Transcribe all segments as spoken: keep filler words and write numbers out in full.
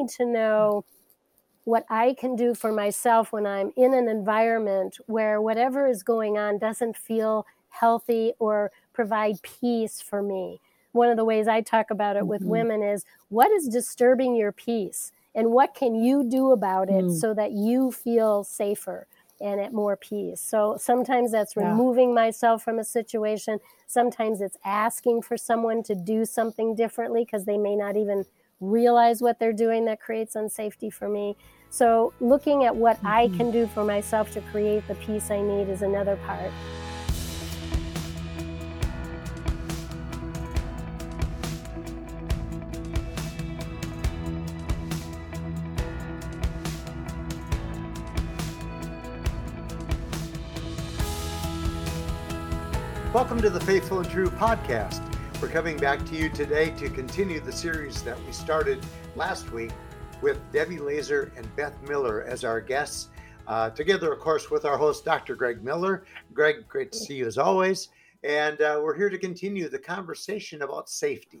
need to know what I can do for myself when I'm in an environment where whatever is going on doesn't feel healthy or provide peace for me. One of the ways I talk about it with mm-hmm. women is, what is disturbing your peace? And what can you do about it mm. so that you feel safer and at more peace? So sometimes that's removing yeah. myself from a situation. Sometimes it's asking for someone to do something differently because they may not even realize what they're doing that creates unsafety for me. So looking at what mm-hmm. I can do for myself to create the peace I need is another part. Welcome to the Faithful and True Podcast. We're coming back to you today to continue the series that we started last week with Debbie Laaser and Beth Miller as our guests, uh, together, of course, with our host, Doctor Greg Miller. Greg, great to see you as always. And uh, we're here to continue the conversation about safety.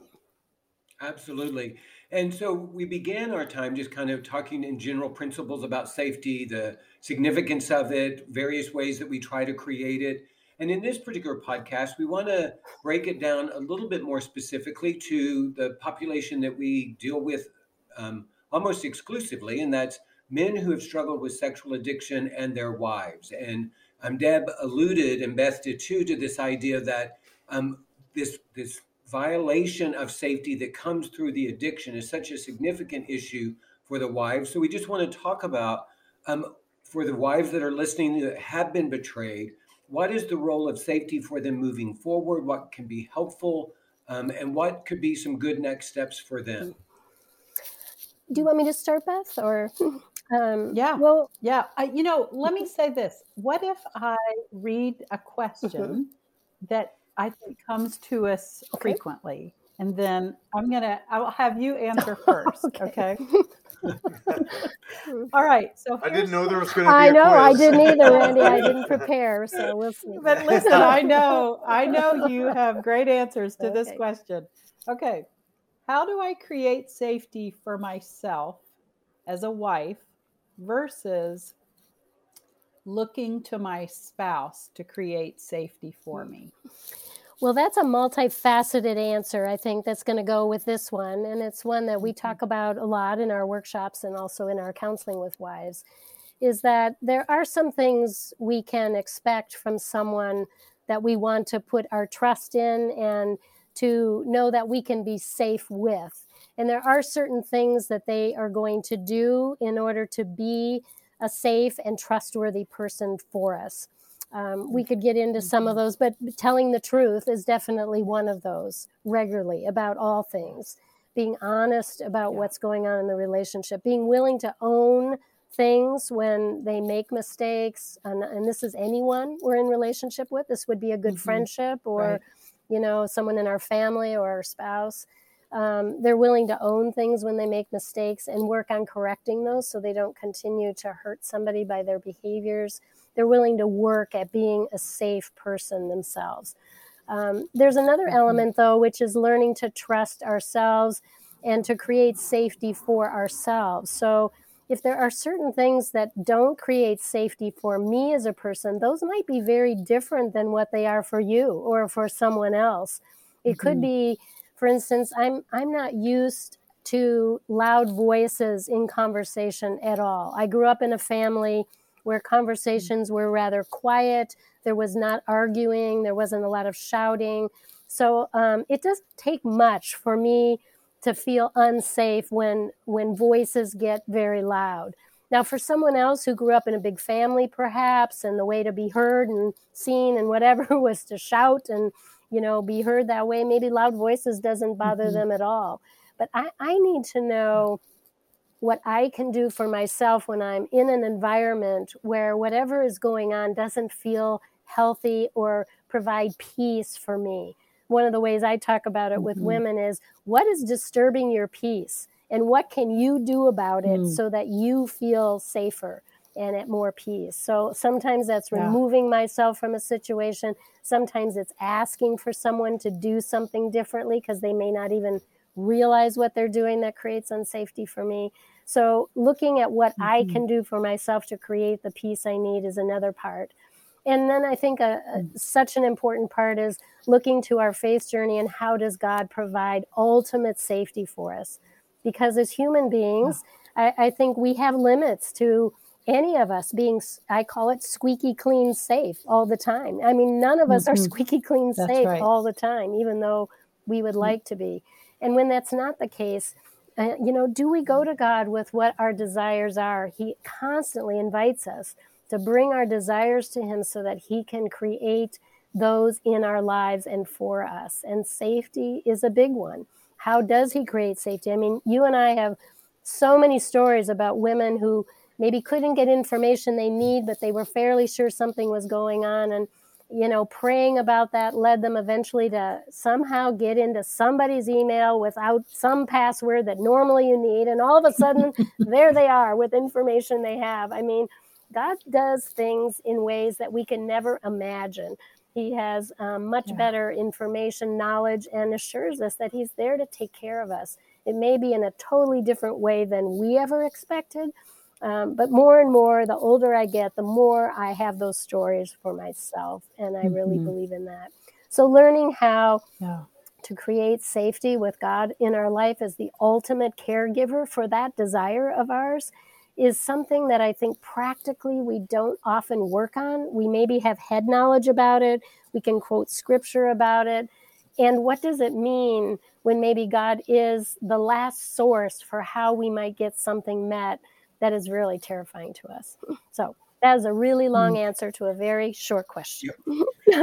Absolutely. And so we began our time just kind of talking in general principles about safety, the significance of it, various ways that we try to create it. And in this particular podcast, we want to break it down a little bit more specifically to the population that we deal with um, almost exclusively, and that's men who have struggled with sexual addiction and their wives. And um, Deb alluded, and Beth did too, to this idea that um, this, this violation of safety that comes through the addiction is such a significant issue for the wives. So we just want to talk about, um, for the wives that are listening that have been betrayed, what is the role of safety for them moving forward? What can be helpful? Um, and what could be some good next steps for them? Do you want me to start, Beth? Or um, yeah, well, yeah. I, you know, let me say this. What if I read a question mm-hmm. that I think comes to us okay. frequently? And then I'm going to, I'll have you answer first. okay. okay? All right. So I didn't know there was going to be I a know. Quiz. I didn't either, Randy. I didn't prepare. So we'll see. But listen, I know, I know you have great answers to okay. this question. Okay. How do I create safety for myself as a wife versus looking to my spouse to create safety for me? Well, that's a multifaceted answer, I think, that's going to go with this one. And it's one that we talk about a lot in our workshops and also in our counseling with wives, is that there are some things we can expect from someone that we want to put our trust in and to know that we can be safe with. And there are certain things that they are going to do in order to be a safe and trustworthy person for us. Um, we could get into some of those, but telling the truth is definitely one of those regularly about all things, being honest about yeah. what's going on in the relationship, being willing to own things when they make mistakes. And, and this is anyone we're in relationship with. This would be a good mm-hmm. friendship or, right. you know, someone in our family or our spouse. Um, they're willing to own things when they make mistakes and work on correcting those so they don't continue to hurt somebody by their behaviors. They're willing to work at being a safe person themselves. Um, there's another element, though, which is learning to trust ourselves and to create safety for ourselves. So if there are certain things that don't create safety for me as a person, those might be very different than what they are for you or for someone else. It mm-hmm. could be, for instance, I'm I'm not used to loud voices in conversation at all. I grew up in a family where conversations were rather quiet. There was not arguing. There wasn't a lot of shouting. So um, it doesn't take much for me to feel unsafe when, when voices get very loud. Now, for someone else who grew up in a big family, perhaps, and the way to be heard and seen and whatever was to shout and, you know, be heard that way, maybe loud voices doesn't bother mm-hmm. them at all. But I, I need to know what I can do for myself when I'm in an environment where whatever is going on doesn't feel healthy or provide peace for me. One of the ways I talk about it with mm-hmm. women is, what is disturbing your peace? And what can you do about it mm. so that you feel safer and at more peace? So sometimes that's yeah. removing myself from a situation. Sometimes it's asking for someone to do something differently because they may not even realize what they're doing that creates unsafety for me. So looking at what mm-hmm. I can do for myself to create the peace I need is another part. And then I think a, a, such an important part is looking to our faith journey and how does God provide ultimate safety for us? Because as human beings, yeah. I, I think we have limits to any of us being, I call it squeaky clean safe all the time. I mean, none of us mm-hmm. are squeaky clean that's safe right. all the time, even though we would mm-hmm. like to be. And when that's not the case, uh, you know, do we go to God with what our desires are? He constantly invites us to bring our desires to him so that he can create those in our lives and for us. And safety is a big one. How does he create safety? I mean, you and I have so many stories about women who maybe couldn't get information they need, but they were fairly sure something was going on. And, you know, praying about that led them eventually to somehow get into somebody's email without some password that normally you need. And all of a sudden, there they are with information they have. I mean, God does things in ways that we can never imagine. He has um, much yeah. better information, knowledge, and assures us that he's there to take care of us. It may be in a totally different way than we ever expected. Um, but more and more, the older I get, the more I have those stories for myself. And I really mm-hmm. believe in that. So learning how yeah. to create safety with God in our life as the ultimate caregiver for that desire of ours is something that I think practically we don't often work on. We maybe have head knowledge about it. We can quote scripture about it. And what does it mean when maybe God is the last source for how we might get something met that is really terrifying to us? So that is a really long answer to a very short question. You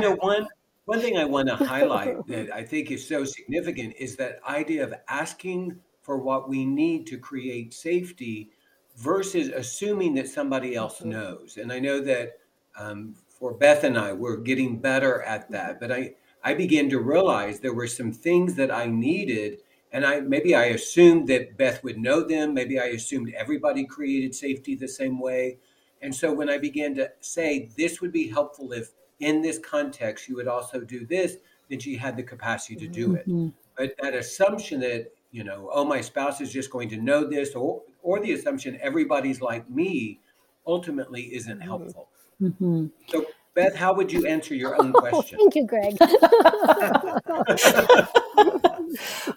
know, one one thing I want to highlight that I think is so significant is that idea of asking for what we need to create safety versus assuming that somebody else knows. And I know that um, for Beth and I, we're getting better at that. But I, I began to realize there were some things that I needed. And I maybe I assumed that Beth would know them. Maybe I assumed everybody created safety the same way. And so when I began to say, this would be helpful if in this context you would also do this, then she had the capacity to do it. Mm-hmm. But that assumption that, you know, oh, my spouse is just going to know this, or or the assumption everybody's like me, ultimately isn't helpful. Mm-hmm. So, Beth, how would you answer your own question? Oh, thank you, Greg.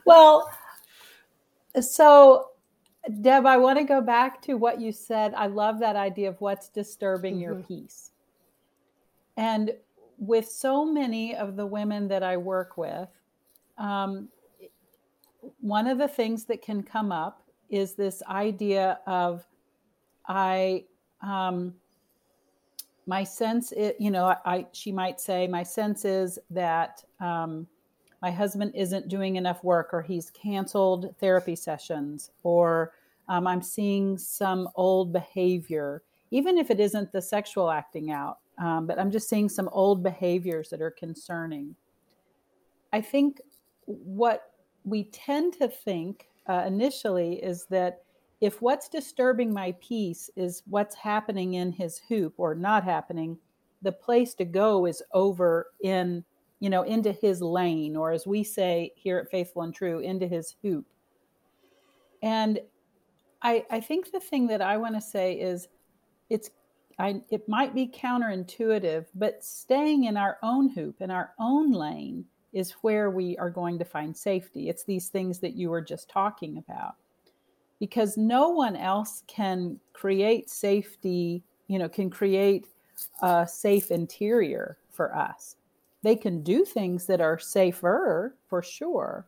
Well, so, Deb, I want to go back to what you said. I love that idea of what's disturbing mm-hmm. your peace. And with so many of the women that I work with, um, one of the things that can come up is this idea of, I, um, my sense, is, you know, I, she might say, my sense is that, um, my husband isn't doing enough work, or he's canceled therapy sessions, or, um, I'm seeing some old behavior, even if it isn't the sexual acting out. Um, but I'm just seeing some old behaviors that are concerning. I think what we tend to think uh, initially is that if what's disturbing my peace is what's happening in his hoop or not happening, the place to go is over in, you know, into his lane, or as we say here at Faithful and True, into his hoop. And I, I think the thing that I want to say is it's, I, it might be counterintuitive, but staying in our own hoop, in our own lane, is where we are going to find safety. It's these things that you were just talking about, because no one else can create safety, you know, can create a safe interior for us. They can do things that are safer for sure.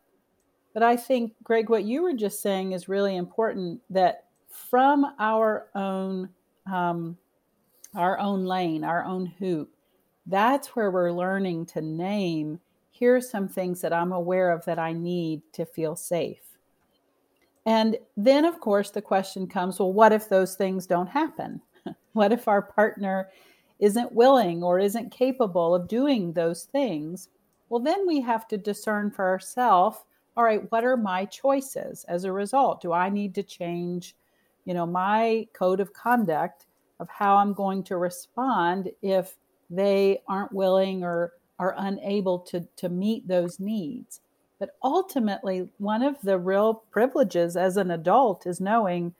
But I think, Greg, what you were just saying is really important, that from our own, um, our own lane, our own hoop, that's where we're learning to name, here are some things that I'm aware of that I need to feel safe. And then, of course, the question comes, well, what if those things don't happen? What if our partner isn't willing or isn't capable of doing those things? Well, then we have to discern for ourselves, all right, what are my choices as a result? Do I need to change, you know, my code of conduct of how I'm going to respond if they aren't willing or are unable to, to meet those needs? But ultimately, one of the real privileges as an adult is knowing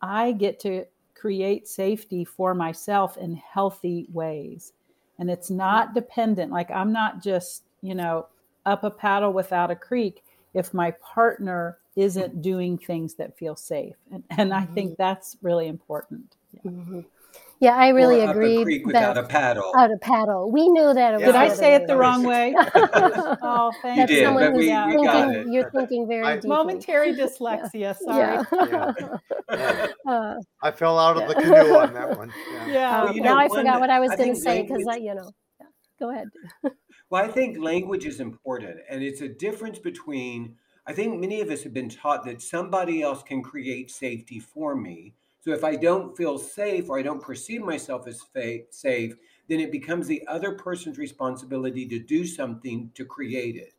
I get to create safety for myself in healthy ways. And it's not dependent. Like I'm not just, you know, up a paddle without a creek if my partner isn't doing things that feel safe. And, and I think that's really important. Yeah. Mm-hmm. Yeah, I really or agree. Up a creek without that, a paddle. Without a paddle. We knew that. Yeah. Did I say it the wrong way? Oh, thank you. Did, someone but we, we thinking, got it. You're thinking very I, deeply. Momentary dyslexia, sorry. Yeah. Yeah. Uh, I fell out yeah. of the canoe on that one. Yeah. yeah. Well, you know, now I forgot what I was going to say because, you know, yeah. Go ahead. Well, I think language is important. And it's a difference between, I think many of us have been taught that somebody else can create safety for me. So if I don't feel safe or I don't perceive myself as fa- safe, then it becomes the other person's responsibility to do something to create it.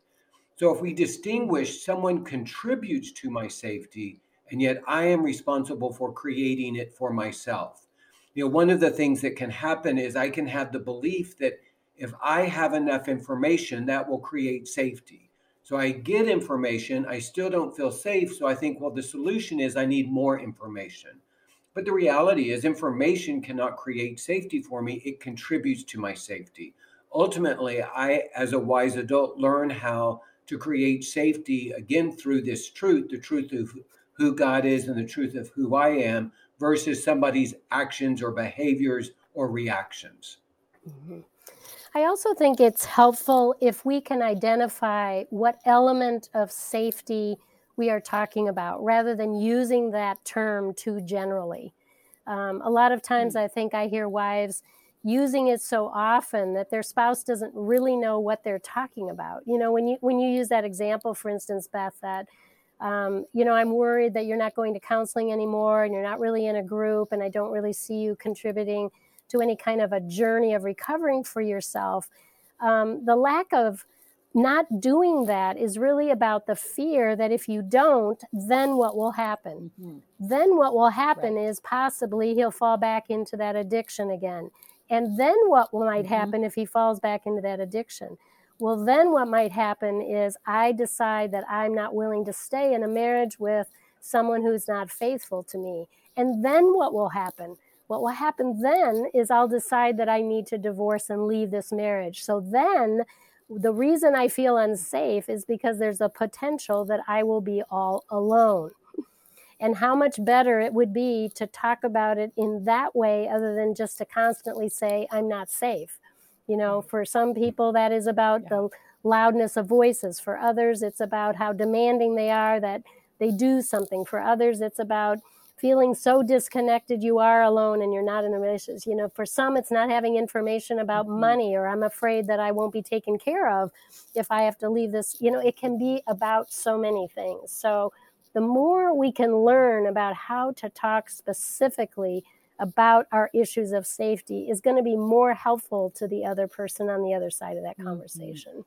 So if we distinguish someone contributes to my safety, and yet I am responsible for creating it for myself. You know, one of the things that can happen is I can have the belief that if I have enough information, that will create safety. So I get information, I still don't feel safe. So I think, well, the solution is I need more information. But the reality is information cannot create safety for me. It contributes to my safety. Ultimately, I, as a wise adult, learn how to create safety, again, through this truth, the truth of who God is and the truth of who I am versus somebody's actions or behaviors or reactions. Mm-hmm. I also think it's helpful if we can identify what element of safety we are talking about, rather than using that term too generally. Um, a lot of times I think I hear wives using it so often that their spouse doesn't really know what they're talking about. You know, when you when you use that example, for instance, Beth, that, um, you know, I'm worried that you're not going to counseling anymore and you're not really in a group and I don't really see you contributing to any kind of a journey of recovering for yourself. Um, the lack of not doing that is really about the fear that if you don't, then what will happen? Mm-hmm. Then what will happen right. is possibly he'll fall back into that addiction again. And then what might mm-hmm. happen if he falls back into that addiction? Well, then what might happen is I decide that I'm not willing to stay in a marriage with someone who's not faithful to me. And then what will happen? What will happen then is I'll decide that I need to divorce and leave this marriage. So then the reason I feel unsafe is because there's a potential that I will be all alone. And how much better it would be to talk about it in that way other than just to constantly say, I'm not safe. You know, for some people that is about yeah. the loudness of voices. For others, it's about how demanding they are that they do something. For others, it's about feeling so disconnected you are alone and you're not in a relationship. You know, for some, it's not having information about mm-hmm. money, or I'm afraid that I won't be taken care of if I have to leave this. You know, it can be about so many things. So the more we can learn about how to talk specifically about our issues of safety is going to be more helpful to the other person on the other side of that mm-hmm. conversation.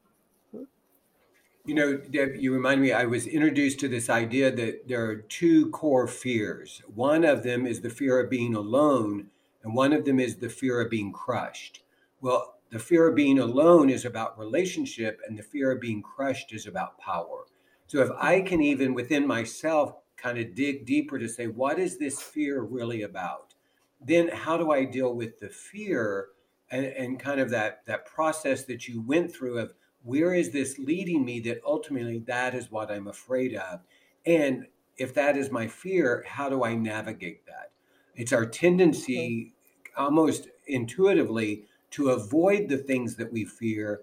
You know, Deb, you remind me, I was introduced to this idea that there are two core fears. One of them is the fear of being alone, and one of them is the fear of being crushed. Well, the fear of being alone is about relationship, and the fear of being crushed is about power. So if I can even within myself kind of dig deeper to say, what is this fear really about? Then how do I deal with the fear and, and kind of that, that process that you went through of, where is this leading me that ultimately that is what I'm afraid of? And if that is my fear, how do I navigate that? It's our tendency almost intuitively to avoid the things that we fear.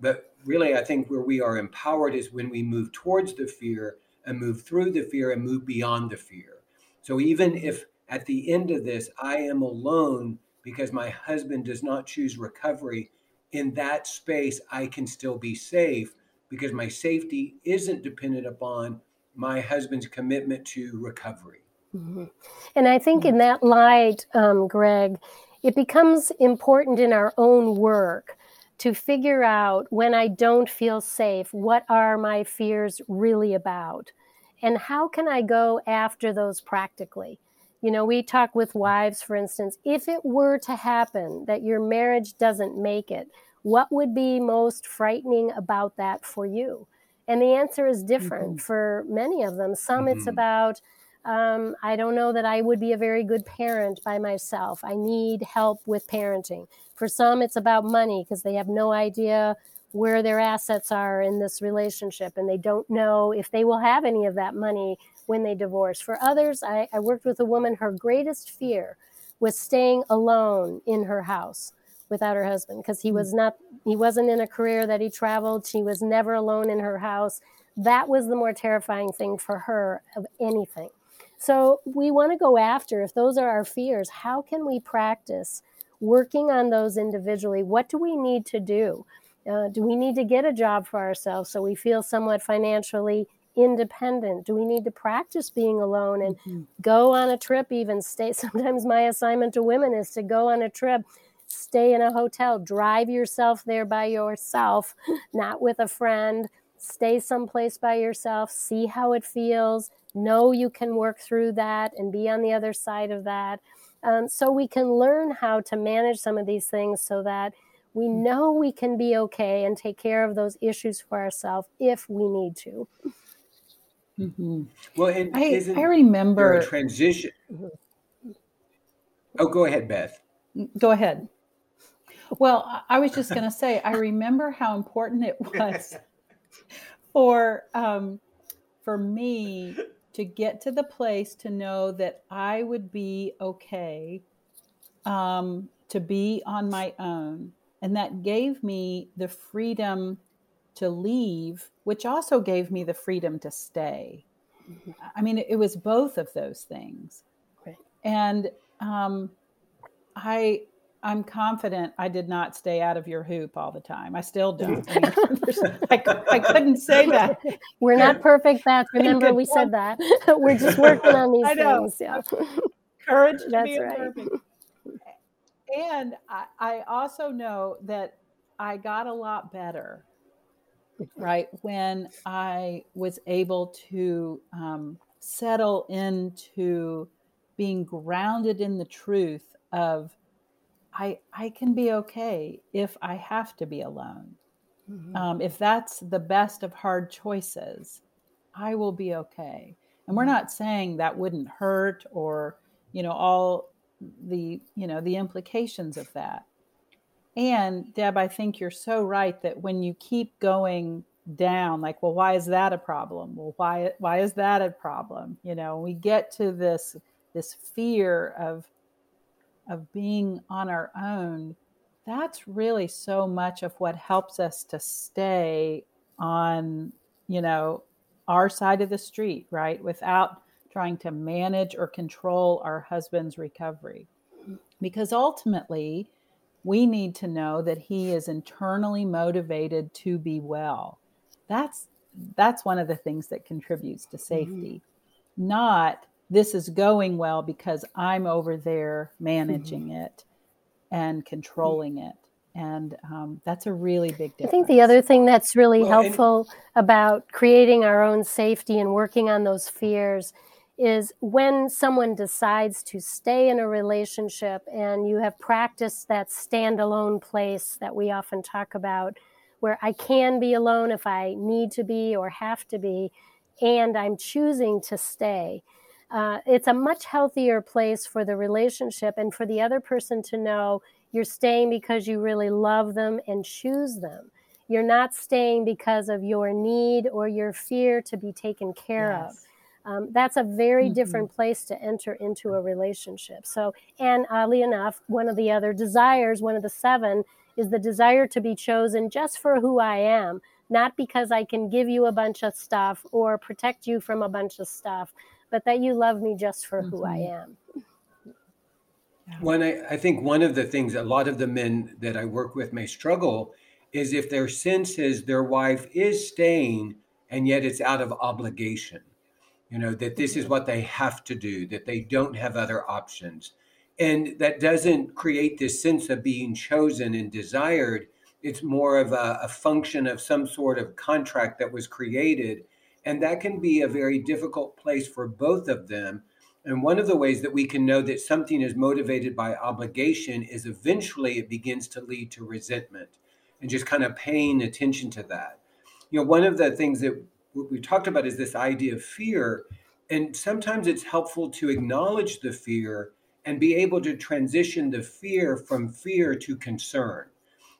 But really, I think where we are empowered is when we move towards the fear and move through the fear and move beyond the fear. So even if at the end of this, I am alone because my husband does not choose recovery, in that space, I can still be safe because my safety isn't dependent upon my husband's commitment to recovery. Mm-hmm. And I think in that light, um, Greg, it becomes important in our own work to figure out when I don't feel safe, what are my fears really about? And how can I go after those practically? You know, we talk with wives, for instance, if it were to happen that your marriage doesn't make it, what would be most frightening about that for you? And the answer is different mm-hmm. for many of them. Some mm-hmm. it's about, um, I don't know that I would be a very good parent by myself. I need help with parenting. For some, it's about money because they have no idea where their assets are in this relationship, and they don't know if they will have any of that money when they divorce. For others, I, I worked with a woman, her greatest fear was staying alone in her house without her husband because he was not, he wasn't in a career that he traveled. She was never alone in her house. That was the more terrifying thing for her of anything. So we want to go after, if those are our fears, how can we practice working on those individually? What do we need to do? Uh, do we need to get a job for ourselves so we feel somewhat financially independent? Do we need to practice being alone and mm-hmm. go on a trip, even stay? Sometimes my assignment to women is to go on a trip, stay in a hotel, drive yourself there by yourself, not with a friend, stay someplace by yourself, see how it feels, know you can work through that and be on the other side of that. Um, so we can learn how to manage some of these things so that we know we can be okay and take care of those issues for ourselves if we need to. Mm-hmm. Well, and I, isn't I remember there a transition. Mm-hmm. Oh, go ahead, Beth. Go ahead. Well, I was just going to say, I remember how important it was for um, for me to get to the place to know that I would be okay um, to be on my own. And that gave me the freedom to leave, which also gave me the freedom to stay. Mm-hmm. I mean, it was both of those things. Right. And um, I, I'm confident I did not stay out of your hoop all the time. I still don't. I, mean, I, I couldn't say that. We're not perfect, Beth. Remember, we said that. We're just working on these I know. things. Yeah. Courage to That's be right. perfect. And I, I also know that I got a lot better, right, when I was able to um, settle into being grounded in the truth of I I can be okay if I have to be alone. Mm-hmm. Um, if that's the best of hard choices, I will be okay. And we're not saying that wouldn't hurt or, you know, all the, you know, the implications of that. And Deb, I think you're so right that when you keep going down, like, well, why is that a problem? Well, why, why is that a problem? You know, we get to this, this fear of, of being on our own. That's really so much of what helps us to stay on, you know, our side of the street, right? Without trying to manage or control our husband's recovery. Because ultimately, we need to know that he is internally motivated to be well. That's that's one of the things that contributes to safety. Mm-hmm. Not, this is going well because I'm over there managing mm-hmm. it and controlling it. And um, that's a really big difference. I think the other thing that's really well, helpful and- about creating our own safety and working on those fears is when someone decides to stay in a relationship and you have practiced that standalone place that we often talk about, where I can be alone if I need to be or have to be, and I'm choosing to stay. Uh, it's a much healthier place for the relationship and for the other person to know you're staying because you really love them and choose them. You're not staying because of your need or your fear to be taken care yes. of. Um, that's a very mm-hmm. different place to enter into a relationship. So, and oddly enough, one of the other desires, one of the seven, is the desire to be chosen just for who I am, not because I can give you a bunch of stuff or protect you from a bunch of stuff, but that you love me just for mm-hmm. who I am. Well, I, I think one of the things a lot of the men that I work with may struggle is if their sense is their wife is staying and yet it's out of obligation. You know, that this is what they have to do, that they don't have other options. And that doesn't create this sense of being chosen and desired. It's more of a, a function of some sort of contract that was created. And that can be a very difficult place for both of them. And one of the ways that we can know that something is motivated by obligation is eventually it begins to lead to resentment and just kind of paying attention to that. you know, one of the things that we talked about is this idea of fear. And sometimes it's helpful to acknowledge the fear and be able to transition the fear from fear to concern.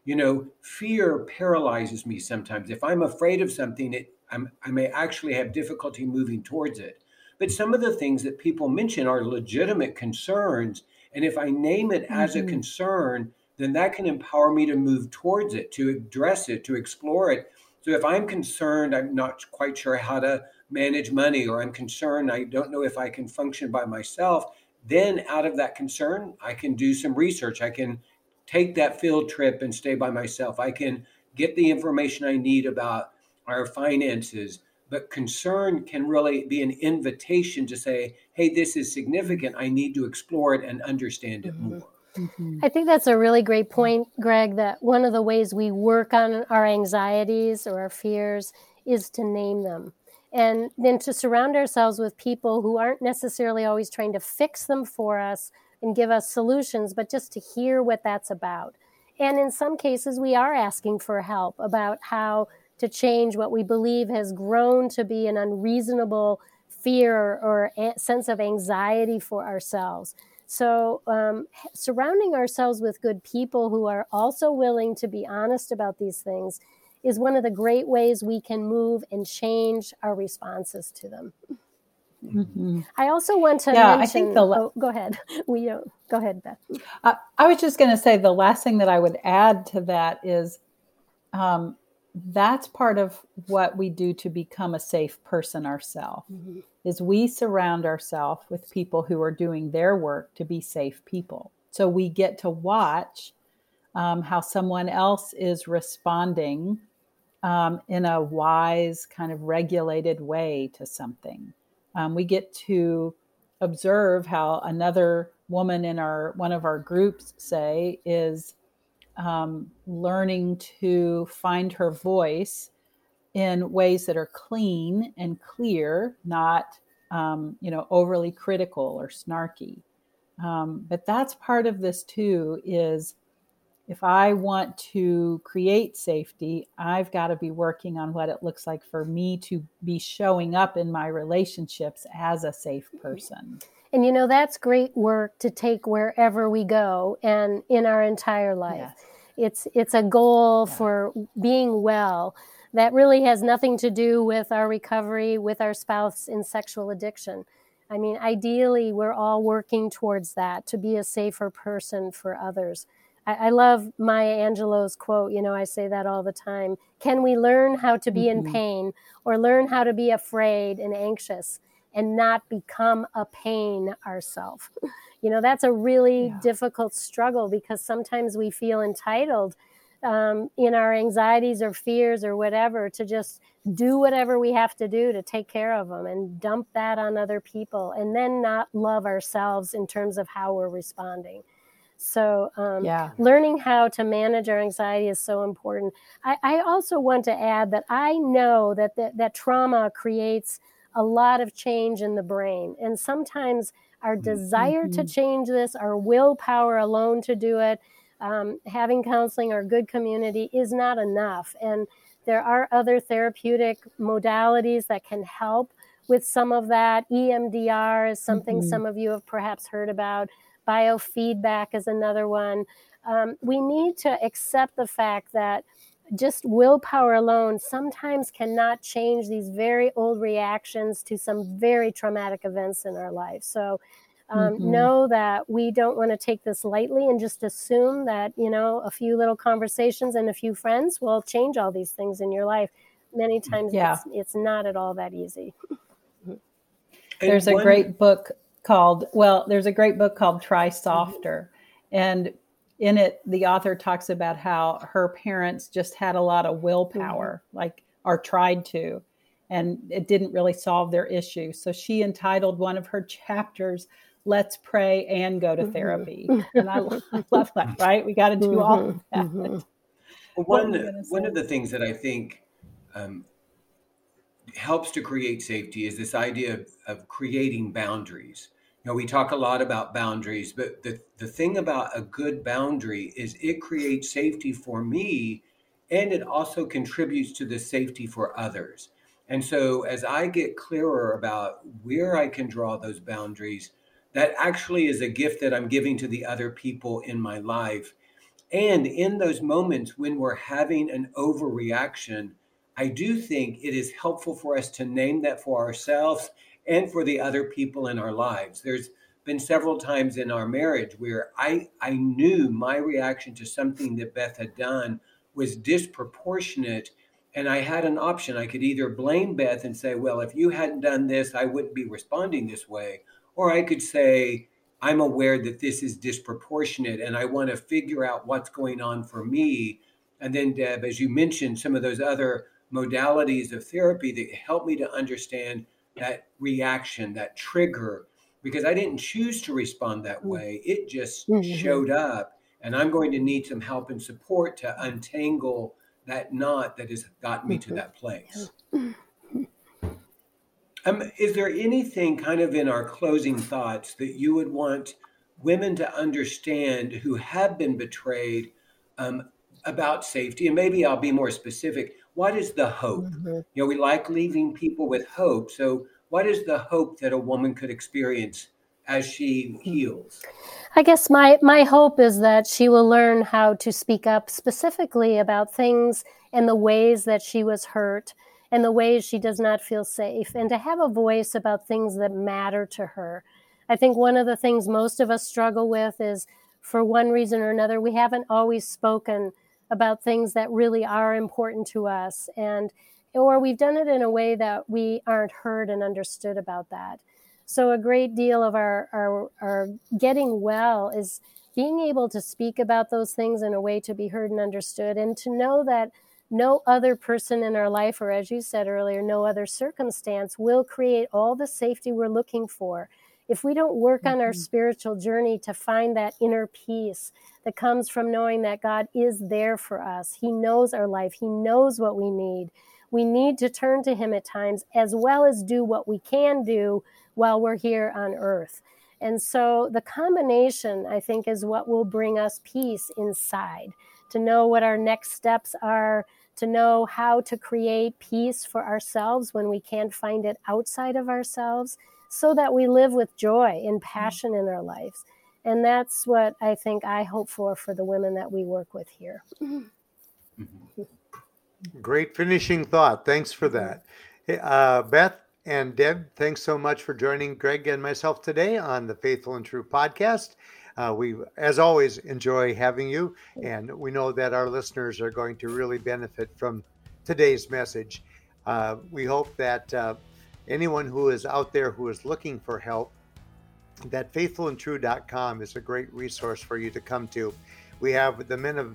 You know, fear paralyzes me sometimes. If I'm afraid of something, it, I'm, I may actually have difficulty moving towards it. But some of the things that people mention are legitimate concerns. And if I name it as mm-hmm. a concern, then that can empower me to move towards it, to address it, to explore it. So if I'm concerned, I'm not quite sure how to manage money, or I'm concerned, I don't know if I can function by myself, then out of that concern, I can do some research. I can take that field trip and stay by myself. I can get the information I need about our finances. But concern can really be an invitation to say, hey, this is significant. I need to explore it and understand it more. Mm-hmm. I think that's a really great point, Greg, that one of the ways we work on our anxieties or our fears is to name them. And then to surround ourselves with people who aren't necessarily always trying to fix them for us and give us solutions, but just to hear what that's about. And in some cases, we are asking for help about how to change what we believe has grown to be an unreasonable fear or a- sense of anxiety for ourselves. So um, surrounding ourselves with good people who are also willing to be honest about these things is one of the great ways we can move and change our responses to them. Mm-hmm. I also want to yeah, mention... I think the la- oh, go ahead. We don't, go ahead, Beth. Uh, I was just going to say the last thing that I would add to that is um, that's part of what we do to become a safe person ourselves, mm-hmm. is we surround ourselves with people who are doing their work to be safe people. So we get to watch Um, how someone else is responding um, in a wise, kind of regulated way to something. Um, we get to observe how another woman in our one of our groups, say, is um, learning to find her voice in ways that are clean and clear, not um, you know overly critical or snarky. Um, but that's part of this too is. If I want to create safety, I've got to be working on what it looks like for me to be showing up in my relationships as a safe person. And, you know, that's great work to take wherever we go and in our entire life. Yeah. It's it's a goal yeah. for being well that really has nothing to do with our recovery, with our spouse in sexual addiction. I mean, ideally, we're all working towards that, to be a safer person for others. I love Maya Angelou's quote, you know, I say that all the time. Can we learn how to be mm-hmm. in pain or learn how to be afraid and anxious and not become a pain ourselves? You know, that's a really yeah. difficult struggle because sometimes we feel entitled um, in our anxieties or fears or whatever to just do whatever we have to do to take care of them and dump that on other people and then not love ourselves in terms of how we're responding. So um, yeah. learning how to manage our anxiety is so important. I, I also want to add that I know that, that that trauma creates a lot of change in the brain. And sometimes our desire mm-hmm. to change this, our willpower alone to do it, um, having counseling or good community is not enough. And there are other therapeutic modalities that can help with some of that. E M D R is something mm-hmm. some of you have perhaps heard about. Biofeedback is another one. Um, we need to accept the fact that just willpower alone sometimes cannot change these very old reactions to some very traumatic events in our life. So um, mm-hmm. know that we don't want to take this lightly and just assume that, you know, a few little conversations and a few friends will change all these things in your life. Many times yeah. it's, it's not at all that easy. There's a great book. Called, well, there's a great book called Try Softer. And in it, the author talks about how her parents just had a lot of willpower, mm-hmm. like, or tried to, and it didn't really solve their issue. So she entitled one of her chapters, Let's Pray and Go to Therapy. Mm-hmm. And I love, I love that, right? We got to do mm-hmm. all of that. Mm-hmm. Well, one, one of the things that I think um, helps to create safety is this idea of, of creating boundaries. You know, we talk a lot about boundaries, but the, the thing about a good boundary is it creates safety for me and it also contributes to the safety for others. And so as I get clearer about where I can draw those boundaries, that actually is a gift that I'm giving to the other people in my life. And in those moments when we're having an overreaction, I do think it is helpful for us to name that for ourselves and for the other people in our lives. There's been several times in our marriage where I, I knew my reaction to something that Beth had done was disproportionate, and I had an option. I could either blame Beth and say, well, if you hadn't done this, I wouldn't be responding this way. Or I could say, I'm aware that this is disproportionate and I want to figure out what's going on for me. And then, Deb, as you mentioned, some of those other modalities of therapy that help me to understand that reaction, that trigger, because I didn't choose to respond that way. It just mm-hmm. showed up, and I'm going to need some help and support to untangle that knot that has gotten me to that place. Um, is there anything kind of in our closing thoughts that you would want women to understand who have been betrayed um, about safety? And maybe I'll be more specific. What is the hope? Mm-hmm. You know, we like leaving people with hope. So what is the hope that a woman could experience as she heals? I guess my, my hope is that she will learn how to speak up specifically about things and the ways that she was hurt and the ways she does not feel safe, and to have a voice about things that matter to her. I think one of the things most of us struggle with is, for one reason or another, we haven't always spoken about things that really are important to us, and or we've done it in a way that we aren't heard and understood about that. So a great deal of our, our, our getting well is being able to speak about those things in a way to be heard and understood, and to know that no other person in our life, or as you said earlier, no other circumstance will create all the safety we're looking for. If we don't work mm-hmm. on our spiritual journey to find that inner peace that comes from knowing that God is there for us, He knows our life, He knows what we need. We need to turn to Him at times, as well as do what we can do while we're here on earth. And so the combination, I think, is what will bring us peace inside, to know what our next steps are, to know how to create peace for ourselves when we can't find it outside of ourselves, so that we live with joy and passion in our lives. And that's what I think I hope for for the women that we work with here. Great finishing thought. Thanks for that. Uh, Beth and Deb, thanks so much for joining Greg and myself today on the Faithful and True podcast. Uh, we, as always, enjoy having you, and we know that our listeners are going to really benefit from today's message. Uh, we hope that uh, anyone who is out there who is looking for help, that faithful and true dot com is a great resource for you to come to. We have the men of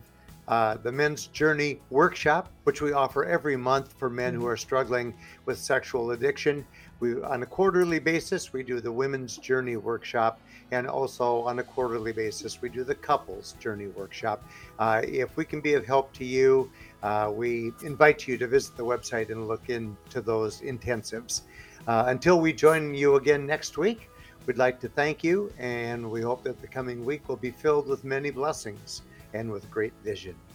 Uh, the Men's Journey Workshop, which we offer every month for men who are struggling with sexual addiction. We, on a quarterly basis, we do the Women's Journey Workshop, and also on a quarterly basis, we do the Couples Journey Workshop. Uh, if we can be of help to you, uh, we invite you to visit the website and look into those intensives. Uh, until we join you again next week, we'd like to thank you, and we hope that the coming week will be filled with many blessings and with great vision.